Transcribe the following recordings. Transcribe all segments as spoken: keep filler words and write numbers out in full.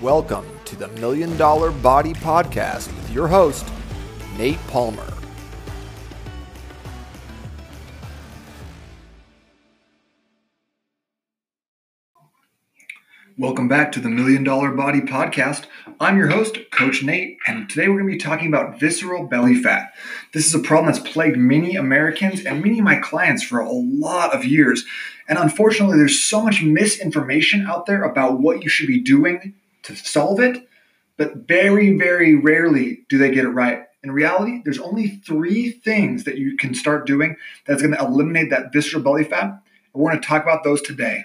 Welcome to the Million Dollar Body Podcast with your host, Nate Palmer. Welcome back to the Million Dollar Body Podcast. I'm your host, Coach Nate, and today we're going to be talking about visceral belly fat. This is a problem that's plagued many Americans and many of my clients for a lot of years. And unfortunately, there's so much misinformation out there about what you should be doing to solve it, but very, very rarely do they get it right. In reality, there's only three things that you can start doing that's going to eliminate that visceral belly fat, and we're going to talk about those today.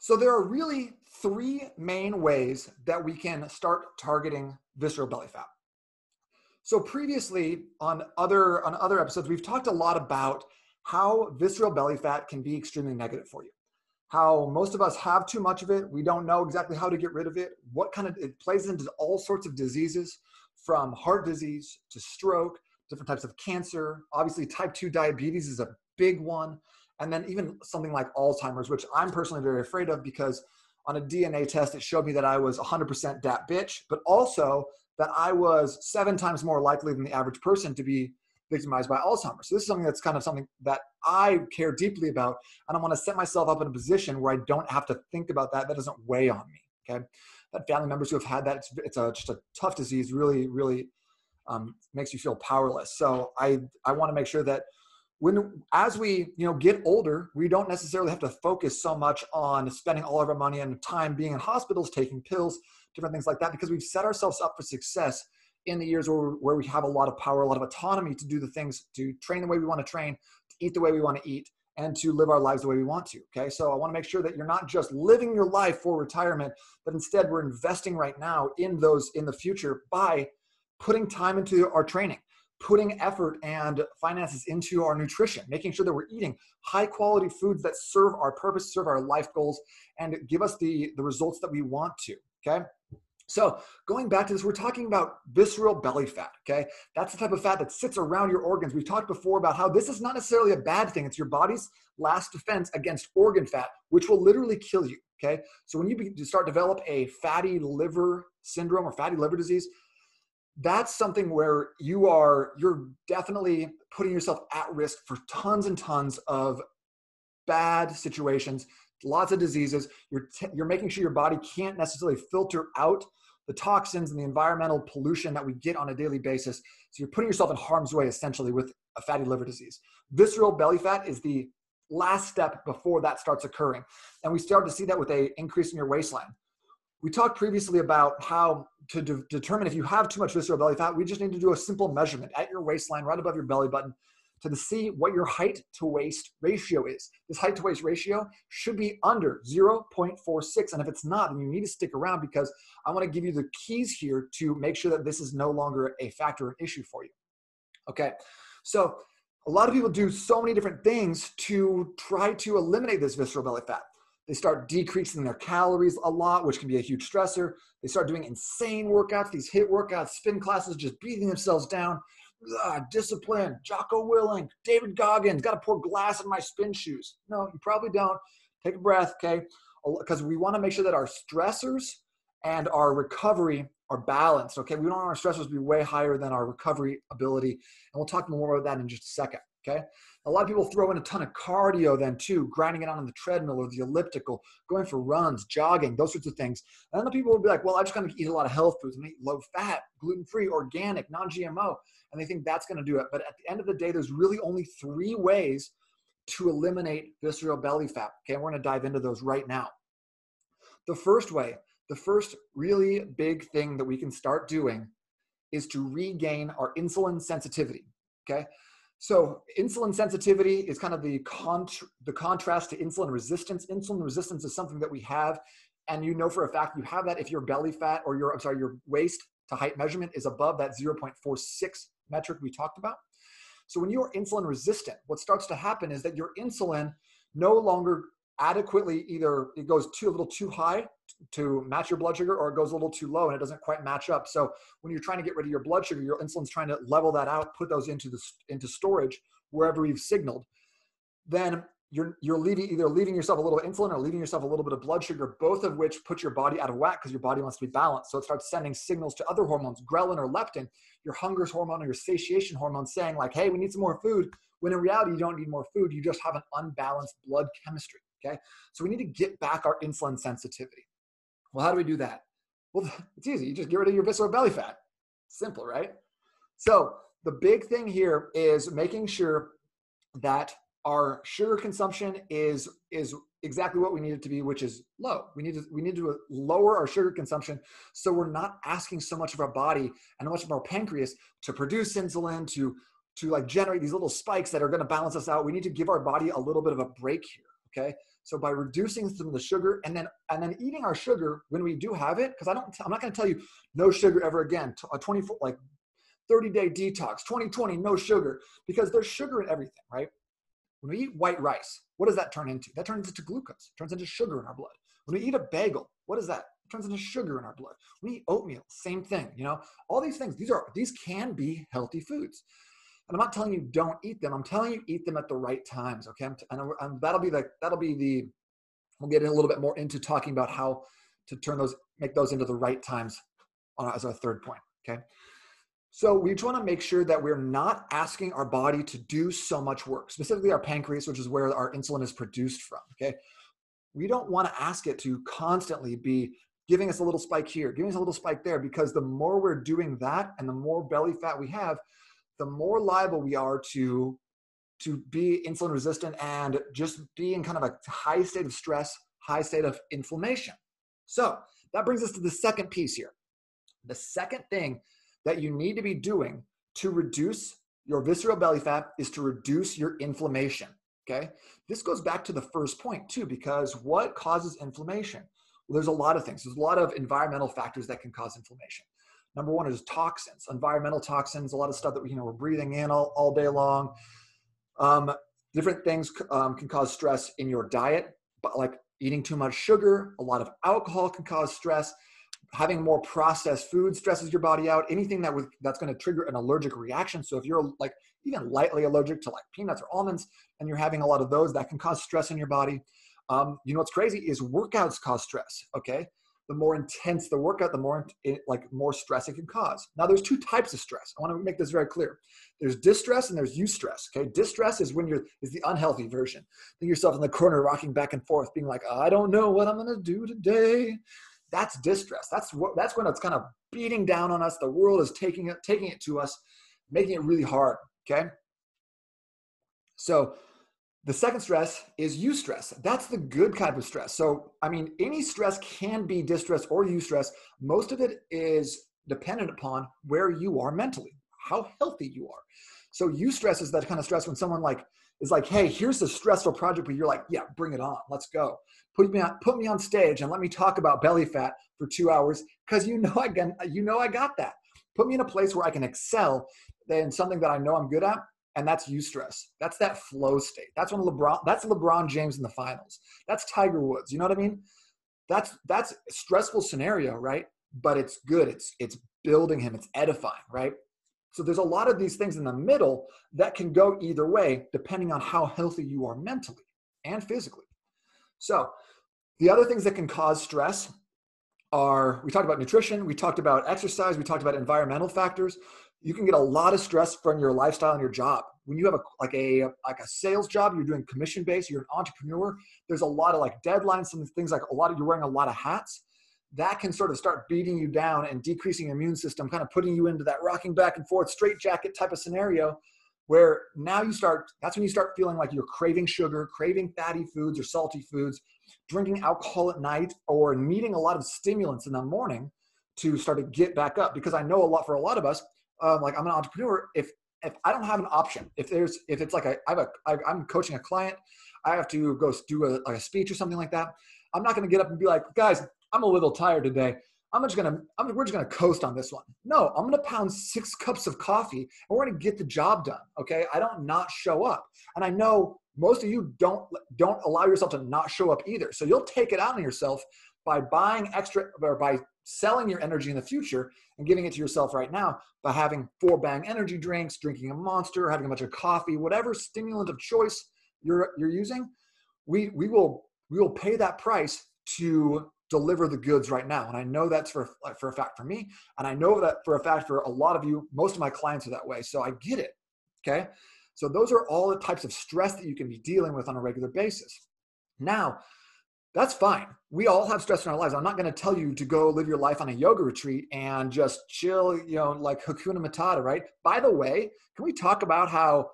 So there are really three main ways that we can start targeting visceral belly fat. So previously on other, on other episodes, we've talked a lot about how visceral belly fat can be extremely negative for you, how most of us have too much of it. We don't know exactly how to get rid of it, what kind of, it plays into all sorts of diseases, from heart disease to stroke, different types of cancer. Obviously type two diabetes is a big one. And then even something like Alzheimer's, which I'm personally very afraid of because on a D N A test, it showed me that I was one hundred percent that bitch, but also that I was seven times more likely than the average person to be victimized by Alzheimer's. So this is something that's kind of something that I care deeply about, and I want to set myself up in a position where I don't have to think about that. That doesn't weigh on me, okay? But family members who have had that, it's, it's a, just a tough disease, really, really um, makes you feel powerless. So I, I want to make sure that When, as we, you know, get older, we don't necessarily have to focus so much on spending all of our money and time being in hospitals, taking pills, different things like that, because we've set ourselves up for success in the years where, where we have a lot of power, a lot of autonomy to do the things, to train the way we want to train, to eat the way we want to eat, and to live our lives the way we want to, okay? So I want to make sure that you're not just living your life for retirement, but instead we're investing right now in those, in the future by putting time into our training, putting effort and finances into our nutrition, making sure that we're eating high quality foods that serve our purpose, serve our life goals, and give us the, the results that we want to, okay? So going back to this, we're talking about visceral belly fat, okay? That's the type of fat that sits around your organs. We've talked before about how this is not necessarily a bad thing. It's your body's last defense against organ fat, which will literally kill you, okay? So when you start to develop a fatty liver syndrome or fatty liver disease, that's something where you are, you're definitely putting yourself at risk for tons and tons of bad situations, lots of diseases. You're, t- you're making sure your body can't necessarily filter out the toxins and the environmental pollution that we get on a daily basis. So you're putting yourself in harm's way essentially with a fatty liver disease. Visceral belly fat is the last step before that starts occurring. And we start to see that with an increase in your waistline. We talked previously about how to de- determine if you have too much visceral belly fat. We just need to do a simple measurement at your waistline, right above your belly button, to see what your height to waist ratio is. This height to waist ratio should be under zero point four six. And if it's not, then you need to stick around, because I want to give you the keys here to make sure that this is no longer a factor or issue for you. Okay. So a lot of people do so many different things to try to eliminate this visceral belly fat. They start decreasing their calories a lot, which can be a huge stressor. They start doing insane workouts, these HIIT workouts, spin classes, just beating themselves down. Ugh, discipline, Jocko Willink, David Goggins, got to pour glass in my spin shoes. No, you probably don't. Take a breath, okay? Because we want to make sure that our stressors and our recovery are balanced, okay? We don't want our stressors to be way higher than our recovery ability. And we'll talk more about that in just a second. Okay. A lot of people throw in a ton of cardio then too, grinding it out on the treadmill or the elliptical, going for runs, jogging, those sorts of things. And then the people will be like, well, I'm just going to eat a lot of health foods and eat low fat, gluten-free, organic, non G M O. And they think that's going to do it. But at the end of the day, there's really only three ways to eliminate visceral belly fat. Okay. And we're going to dive into those right now. The first way, the first really big thing that we can start doing is to regain our insulin sensitivity. Okay. So insulin sensitivity is kind of the contr- the contrast to insulin resistance. Insulin resistance is something that we have, and you know for a fact you have that if your belly fat or your, I'm sorry, your waist to height measurement is above that zero point four six metric we talked about. So when you are insulin resistant, what starts to happen is that your insulin no longer adequately, either it goes too a little too high to match your blood sugar, or it goes a little too low and it doesn't quite match up. So when you're trying to get rid of your blood sugar, your insulin's trying to level that out, put those into the into storage wherever you've signaled. Then you're, you're leaving either leaving yourself a little bit of insulin or leaving yourself a little bit of blood sugar, both of which put your body out of whack because your body wants to be balanced. So it starts sending signals to other hormones, ghrelin or leptin, your hunger's hormone or your satiation hormone, saying like, hey, we need some more food. When in reality, you don't need more food. You just have an unbalanced blood chemistry. Okay. So we need to get back our insulin sensitivity. Well, how do we do that? Well, it's easy. You just get rid of your visceral belly fat. Simple, right? So the big thing here is making sure that our sugar consumption is, is exactly what we need it to be, which is low. We need to, we need to lower our sugar consumption so we're not asking so much of our body and much of our pancreas to produce insulin, to, to like generate these little spikes that are going to balance us out. We need to give our body a little bit of a break here, okay? So by reducing some of the sugar and then and then eating our sugar when we do have it, because I don't, I'm not going to tell you no sugar ever again, a twenty-four, like thirty-day detox, twenty twenty, no sugar, because there's sugar in everything, right? When we eat white rice, what does that turn into? That turns into glucose, turns into sugar in our blood. When we eat a bagel, what is that? It turns into sugar in our blood. When we eat oatmeal, same thing, you know? All these things, these are these can be healthy foods. And I'm not telling you don't eat them. I'm telling you eat them at the right times, okay? I'm t- and I'm, I'm, that'll be the, that'll be the, we'll get in a little bit more into talking about how to turn those, make those into the right times on, as our third point, okay? So we just want to make sure that we're not asking our body to do so much work, specifically our pancreas, which is where our insulin is produced from, okay? We don't want to ask it to constantly be giving us a little spike here, giving us a little spike there, because the more we're doing that and the more belly fat we have, the more liable we are to, to be insulin resistant and just be in kind of a high state of stress, high state of inflammation. So that brings us to the second piece here. The second thing that you need to be doing to reduce your visceral belly fat is to reduce your inflammation, okay? This goes back to the first point too, because what causes inflammation? Well, there's a lot of things. There's a lot of environmental factors that can cause inflammation. Number one is toxins, environmental toxins, a lot of stuff that we, you know, we're breathing in all, all day long. Um, different things um, can cause stress in your diet, but like eating too much sugar, a lot of alcohol can cause stress. Having more processed food stresses your body out. Anything that was, that's going to trigger an allergic reaction. So if you're like even lightly allergic to like peanuts or almonds and you're having a lot of those, that can cause stress in your body. Um, you know what's crazy is workouts cause stress, okay? The more intense the workout, the more it, like more stress it can cause. Now there's two types of stress. I want to make this very clear. There's distress and there's eustress, okay? Distress is when you're, is the unhealthy version. Think yourself in the corner rocking back and forth being like, I don't know what I'm going to do today. That's distress. That's what, that's when it's kind of beating down on us. The world is taking it, taking it to us, making it really hard. Okay. So the second stress is eustress. That's the good kind of stress. So, I mean, any stress can be distress or eustress. Most of it is dependent upon where you are mentally, how healthy you are. So eustress is that kind of stress when someone like is like, hey, here's a stressful project where you're like, yeah, bring it on. Let's go. Put me on, put me on stage and let me talk about belly fat for two hours because you know I can, you know I got that. Put me in a place where I can excel in something that I know I'm good at, and that's eustress. That's that flow state. That's when LeBron, that's LeBron James in the finals. That's Tiger Woods. You know what I mean? That's that's a stressful scenario, right? But it's good. It's it's building him. It's edifying, right? So there's a lot of these things in the middle that can go either way, depending on how healthy you are mentally and physically. So the other things that can cause stress are, we talked about nutrition, we talked about exercise, we talked about environmental factors. You can get a lot of stress from your lifestyle and your job. When you have a like a like a sales job, you're doing commission-based, you're an entrepreneur, there's a lot of like deadlines, some things like a lot of, you're wearing a lot of hats. That can sort of start beating you down and decreasing your immune system, kind of putting you into that rocking back and forth, straitjacket type of scenario where now you start, that's when you start feeling like you're craving sugar, craving fatty foods or salty foods, drinking alcohol at night or needing a lot of stimulants in the morning to start to get back up. Because I know a lot, for a lot of us, um, like I'm an entrepreneur, if if I don't have an option, if there's, if it's like a, I have a, I, I'm coaching a client, I have to go do a, like a speech or something like that, I'm not going to get up and be like, guys, I'm a little tired today. I'm just gonna, I'm, we're just gonna coast on this one. No, I'm gonna pound six cups of coffee and we're gonna get the job done, okay? I don't not show up. And I know most of you don't, don't allow yourself to not show up either. So you'll take it out on yourself by buying extra, or by selling your energy in the future and giving it to yourself right now by having four bang energy drinks, drinking a Monster, having a bunch of coffee, whatever stimulant of choice you're you're using, we we will we will pay that price to deliver the goods right now. And I know that's for for a fact for me, and I know that for a fact for a lot of you. Most of my clients are that way, so I get it. Okay, so those are all the types of stress that you can be dealing with on a regular basis. Now, that's fine. We all have stress in our lives. I'm not going to tell you to go live your life on a yoga retreat and just chill, you know, like Hakuna Matata, right? By the way, can we talk about how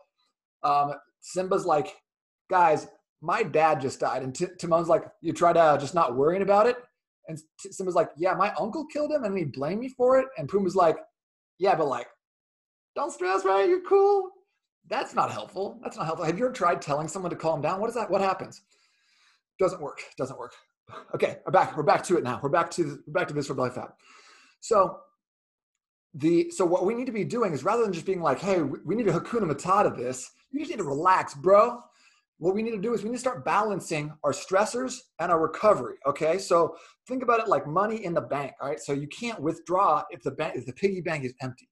um, Simba's like, guys, my dad just died. And T- Timon's like, you try to uh, just not worrying about it? And T- Simba's like, yeah, my uncle killed him and he blamed me for it. And Pumbaa's like, yeah, but like, don't stress, right? You're cool. That's not helpful. That's not helpful. Have you ever tried telling someone to calm down? What is that? What happens? Doesn't work. Doesn't work. Okay, we're back. We're back to it now. We're back to we're back to this for life app. So the so what we need to be doing is, rather than just being like, hey, we need to Hakuna Matata this, you just need to relax, bro. What we need to do is we need to start balancing our stressors and our recovery. Okay, so think about it like money in the bank. All right, so you can't withdraw if the bank if the piggy bank is empty.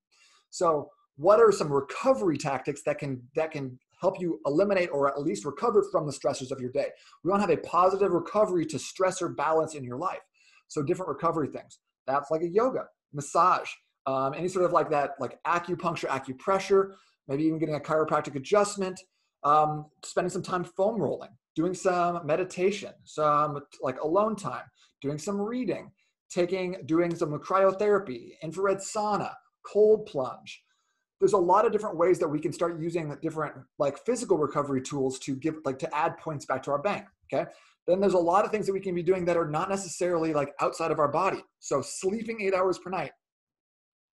So what are some recovery tactics that can that can help you eliminate or at least recover from the stressors of your day? We want to have a positive recovery to stressor balance in your life. So different recovery things. That's like a yoga, massage, um, any sort of like that, like acupuncture, acupressure, maybe even getting a chiropractic adjustment, um, spending some time foam rolling, doing some meditation, some like alone time, doing some reading, taking, doing some cryotherapy, infrared sauna, cold plunge. There's a lot of different ways that we can start using different like physical recovery tools to give, like to add points back to our bank, okay? Then there's a lot of things that we can be doing that are not necessarily like outside of our body. So sleeping eight hours per night.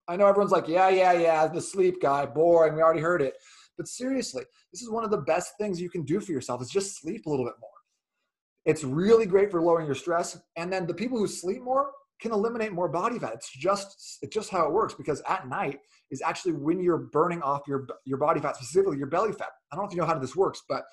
I know everyone's like, yeah, yeah, yeah, the sleep guy, boring, we already heard it. But seriously, this is one of the best things you can do for yourself, is just sleep a little bit more. It's really great for lowering your stress. And then the people who sleep more can eliminate more body fat. It's just it's just how it works, because at night is actually when you're burning off your your body fat, specifically your belly fat. I don't know if you know how this works, but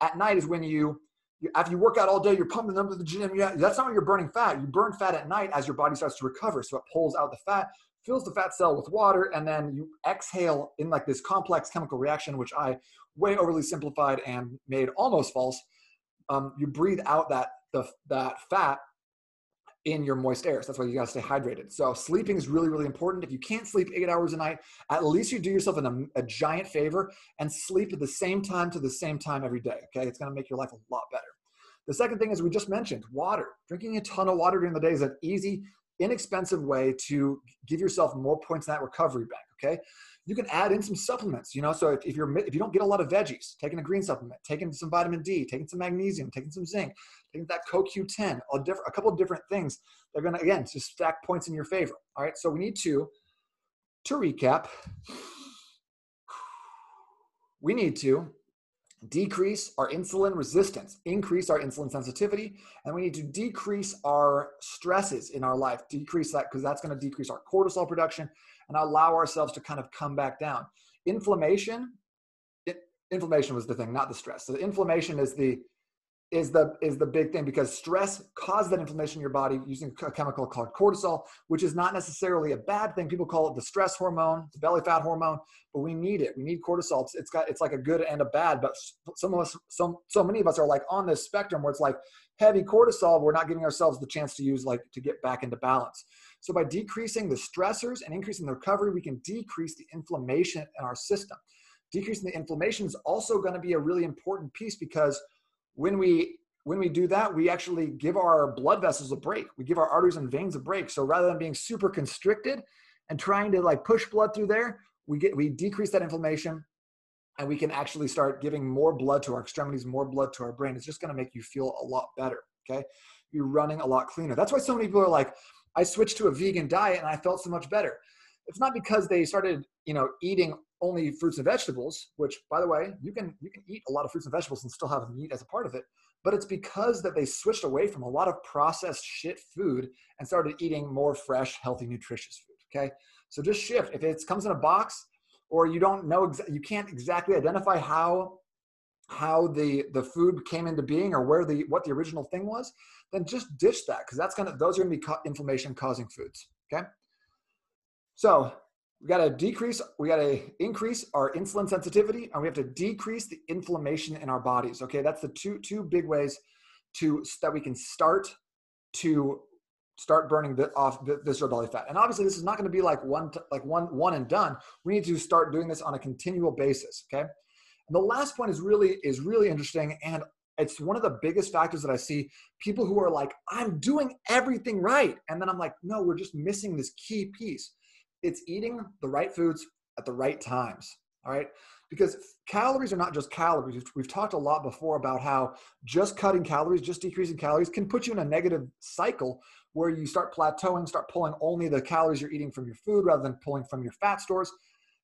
at night is when you, you after you work out all day, you're pumping them to the gym. Yeah, that's not when you're burning fat. You burn fat at night as your body starts to recover. So it pulls out the fat, fills the fat cell with water, and then you exhale in like this complex chemical reaction, which I way overly simplified and made almost false. Um, you breathe out that the that fat in your moist air. So that's why you got to stay hydrated. So sleeping is really, really important. If you can't sleep eight hours a night, at least you do yourself an, a giant favor and sleep at the same time to the same time every day. Okay. It's going to make your life a lot better. The second thing is, we just mentioned water. Drinking a ton of water during the day is an easy, inexpensive way to give yourself more points in that recovery bank. Okay. You can add in some supplements, you know, so if, if you're, if you don't get a lot of veggies, taking a green supplement, taking some vitamin D, taking some magnesium, taking some zinc, taking that co Q ten, a, diff- a couple of different things, they're going to, again, just stack points in your favor. All right. So we need to, to recap, we need to decrease our insulin resistance, increase our insulin sensitivity, and we need to decrease our stresses in our life, decrease that, because that's going to decrease our cortisol production and allow ourselves to kind of come back down. Inflammation, it, inflammation was the thing, not the stress. So the inflammation is the is the is the big thing, because stress causes that inflammation in your body using a chemical called cortisol, which is not necessarily a bad thing. People call it the stress hormone, the belly fat hormone, but we need it. We need cortisol. It's, it's got it's like a good and a bad, but some of us, some so many of us are like on this spectrum where it's like heavy cortisol. We're not giving ourselves the chance to use like to get back into balance. So by decreasing the stressors and increasing the recovery, we can decrease the inflammation in our system. Decreasing the inflammation is also going to be a really important piece, because When we when we do that, we actually give our blood vessels a break. We give our arteries and veins a break. So rather than being super constricted and trying to like push blood through there, we get we decrease that inflammation, and we can actually start giving more blood to our extremities, more blood to our brain. It's just going to make you feel a lot better. Okay, you're running a lot cleaner. That's why so many people are like, I switched to a vegan diet and I felt so much better. It's not because they started, you know, eating only fruits and vegetables, which by the way, you can you can eat a lot of fruits and vegetables and still have meat as a part of it, but it's because that they switched away from a lot of processed shit food and started eating more fresh, healthy, nutritious food, okay? So just shift. If it comes in a box, or you don't know, exa- you can't exactly identify how how the, the food came into being, or where the what the original thing was, then just ditch that, because that's gonna those are gonna be co- inflammation causing foods, okay? So we got to decrease, we got to increase our insulin sensitivity, and we have to decrease the inflammation in our bodies. Okay, that's the two two big ways to that we can start to start burning off visceral belly fat. And obviously, this is not going to be like one like one one and done. We need to start doing this on a continual basis. Okay, and the last point is really is really interesting, and it's one of the biggest factors that I see people who are like, I'm doing everything right, and then I'm like, no, we're just missing this key piece. It's eating the right foods at the right times, all right? Because calories are not just calories. We've talked a lot before about how just cutting calories, just decreasing calories can put you in a negative cycle where you start plateauing, start pulling only the calories you're eating from your food rather than pulling from your fat stores,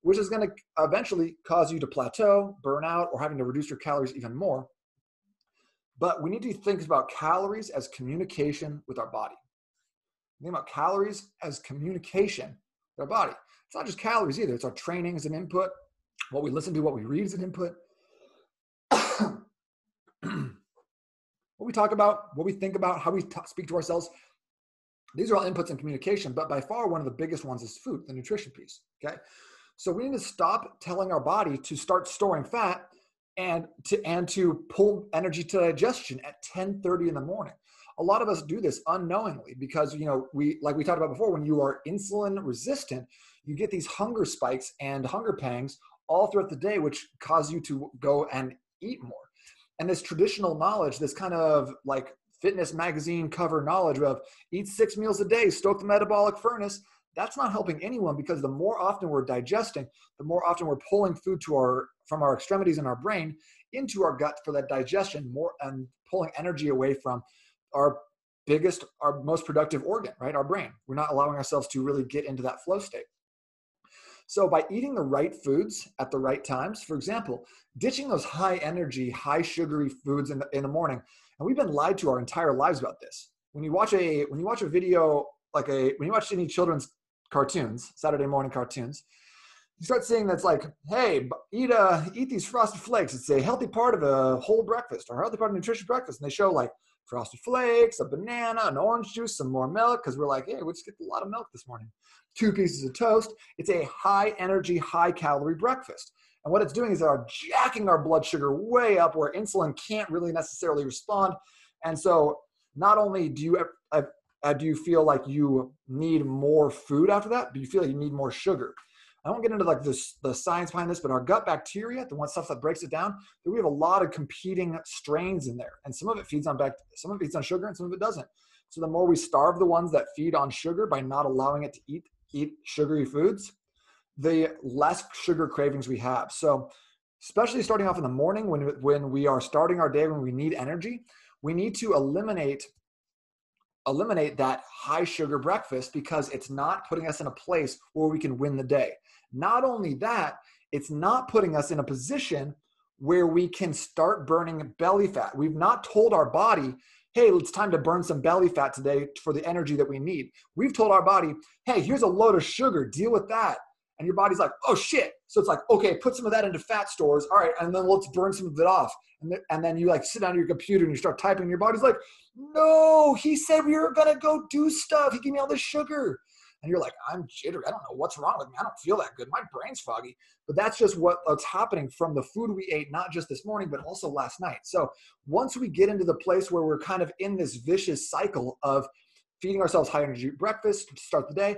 which is gonna eventually cause you to plateau, burn out, or having to reduce your calories even more. But we need to think about calories as communication with our body. Think about calories as communication their body. It's not just calories either. It's our training as an input. What we listen to, what we read is an input. What we talk about, what we think about, how we talk, speak to ourselves. These are all inputs and communication, but by far one of the biggest ones is food, the nutrition piece, okay? So we need to stop telling our body to start storing fat and to, and to pull energy to digestion at ten thirty in the morning. A lot of us do this unknowingly because, you know, we, like we talked about before, when you are insulin resistant, you get these hunger spikes and hunger pangs all throughout the day, which cause you to go and eat more. And this traditional knowledge, this kind of like fitness magazine cover knowledge of eat six meals a day, stoke the metabolic furnace, that's not helping anyone, because the more often we're digesting, the more often we're pulling food to our, from our extremities and our brain into our gut for that digestion more, and pulling energy away from our biggest, our most productive organ, right? Our brain. We're not allowing ourselves to really get into that flow state. So by eating the right foods at the right times, for example, ditching those high energy, high sugary foods in the, in the morning. And we've been lied to our entire lives about this. When you watch a, when you watch a video, like a, when you watch any children's cartoons, Saturday morning cartoons, you start seeing that's like, hey, eat a, eat these Frosted Flakes. It's a healthy part of a whole breakfast or a healthy part of a nutritious breakfast. And they show like Frosted Flakes, a banana, an orange juice, some more milk, because we're like, hey, we just get a lot of milk this morning. Two pieces of toast. It's a high-energy, high-calorie breakfast. And what it's doing is they're jacking our blood sugar way up where insulin can't really necessarily respond. And so not only do you, uh, uh, do you feel like you need more food after that, but you feel like you need more sugar. I won't get into like this, the science behind this, but our gut bacteria, the one stuff that breaks it down, we have a lot of competing strains in there. And some of it feeds on bact- some of it feeds on sugar and some of it doesn't. So the more we starve the ones that feed on sugar by not allowing it to eat, eat sugary foods, the less sugar cravings we have. So especially starting off in the morning when, when we are starting our day, when we need energy, we need to eliminate eliminate that high sugar breakfast, because it's not putting us in a place where we can win the day. Not only that, it's not putting us in a position where we can start burning belly fat. We've not told our body, hey, it's time to burn some belly fat today for the energy that we need. We've told our body, hey, here's a load of sugar, deal with that. And your body's like, oh shit. So it's like, okay, put some of that into fat stores. All right, and then let's burn some of it off. And, th- and then you like sit down to your computer and you start typing and your body's like, no, he said we were gonna go do stuff. He gave me all this sugar. And you're like, I'm jittery. I don't know what's wrong with me. I don't feel that good. My brain's foggy. But that's just what, what's happening from the food we ate, not just this morning, but also last night. So once we get into the place where we're kind of in this vicious cycle of feeding ourselves high energy breakfast to start the day,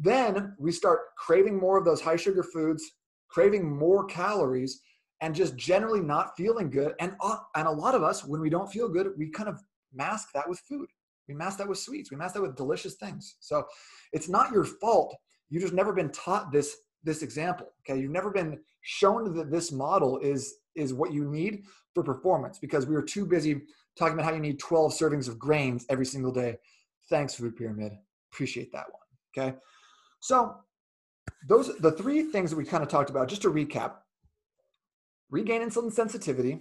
then we start craving more of those high sugar foods, craving more calories, and just generally not feeling good. And, uh, and a lot of us, when we don't feel good, we kind of mask that with food. We mask that with sweets. We mask that with delicious things. So it's not your fault. You've just never been taught this, this example, okay? You've never been shown that this model is, is what you need for performance, because we were too busy talking about how you need twelve servings of grains every single day. Thanks, Food Pyramid. Appreciate that one, okay? So those the three things that we kind of talked about, just to recap: regain insulin sensitivity,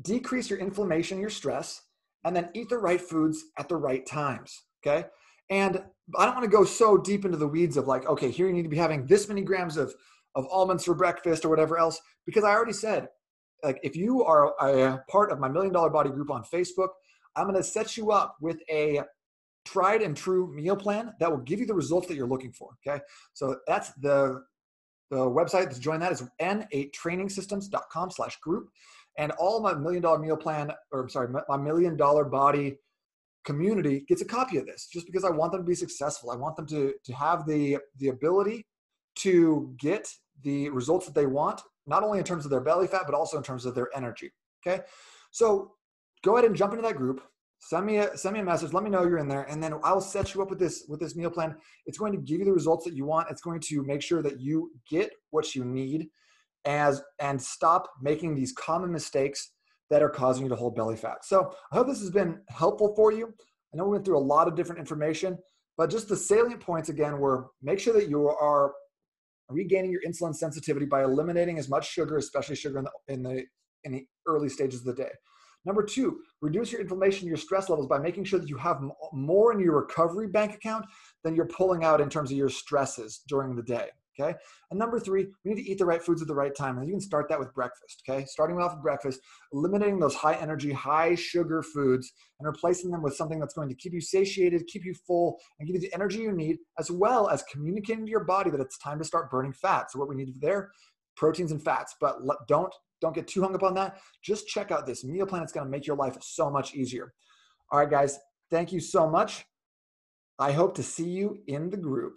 decrease your inflammation, your stress, and then eat the right foods at the right times, okay? And I don't want to go so deep into the weeds of like, okay, here you need to be having this many grams of, of almonds for breakfast or whatever else, because I already said, like, if you are a part of my Million Dollar Body group on Facebook, I'm going to set you up with a tried and true meal plan that will give you the results that you're looking for, okay? So that's the, the website to join. That is n eight training systems dot com slash group. And all my Million Dollar Meal Plan, or I'm sorry, my Million Dollar Body Community gets a copy of this just because I want them to be successful. I want them to, to have the, the ability to get the results that they want, not only in terms of their belly fat, but also in terms of their energy, okay? So go ahead and jump into that group. Send me a, send me a message. Let me know you're in there. And then I'll set you up with this, with this meal plan. It's going to give you the results that you want. It's going to make sure that you get what you need as, and stop making these common mistakes that are causing you to hold belly fat. So I hope this has been helpful for you. I know we went through a lot of different information, but just the salient points again were make sure that you are regaining your insulin sensitivity by eliminating as much sugar, especially sugar in the, in the, in the early stages of the day. Number two, reduce your inflammation and your stress levels by making sure that you have more in your recovery bank account than you're pulling out in terms of your stresses during the day, okay? And number three, we need to eat the right foods at the right time. And you can start that with breakfast, okay? Starting off with breakfast, eliminating those high energy, high sugar foods and replacing them with something that's going to keep you satiated, keep you full, and give you the energy you need, as well as communicating to your body that it's time to start burning fat. So what we need there, proteins and fats, but don't, Don't get too hung up on that. Just check out this meal plan. It's going to make your life so much easier. All right, guys, thank you so much. I hope to see you in the group.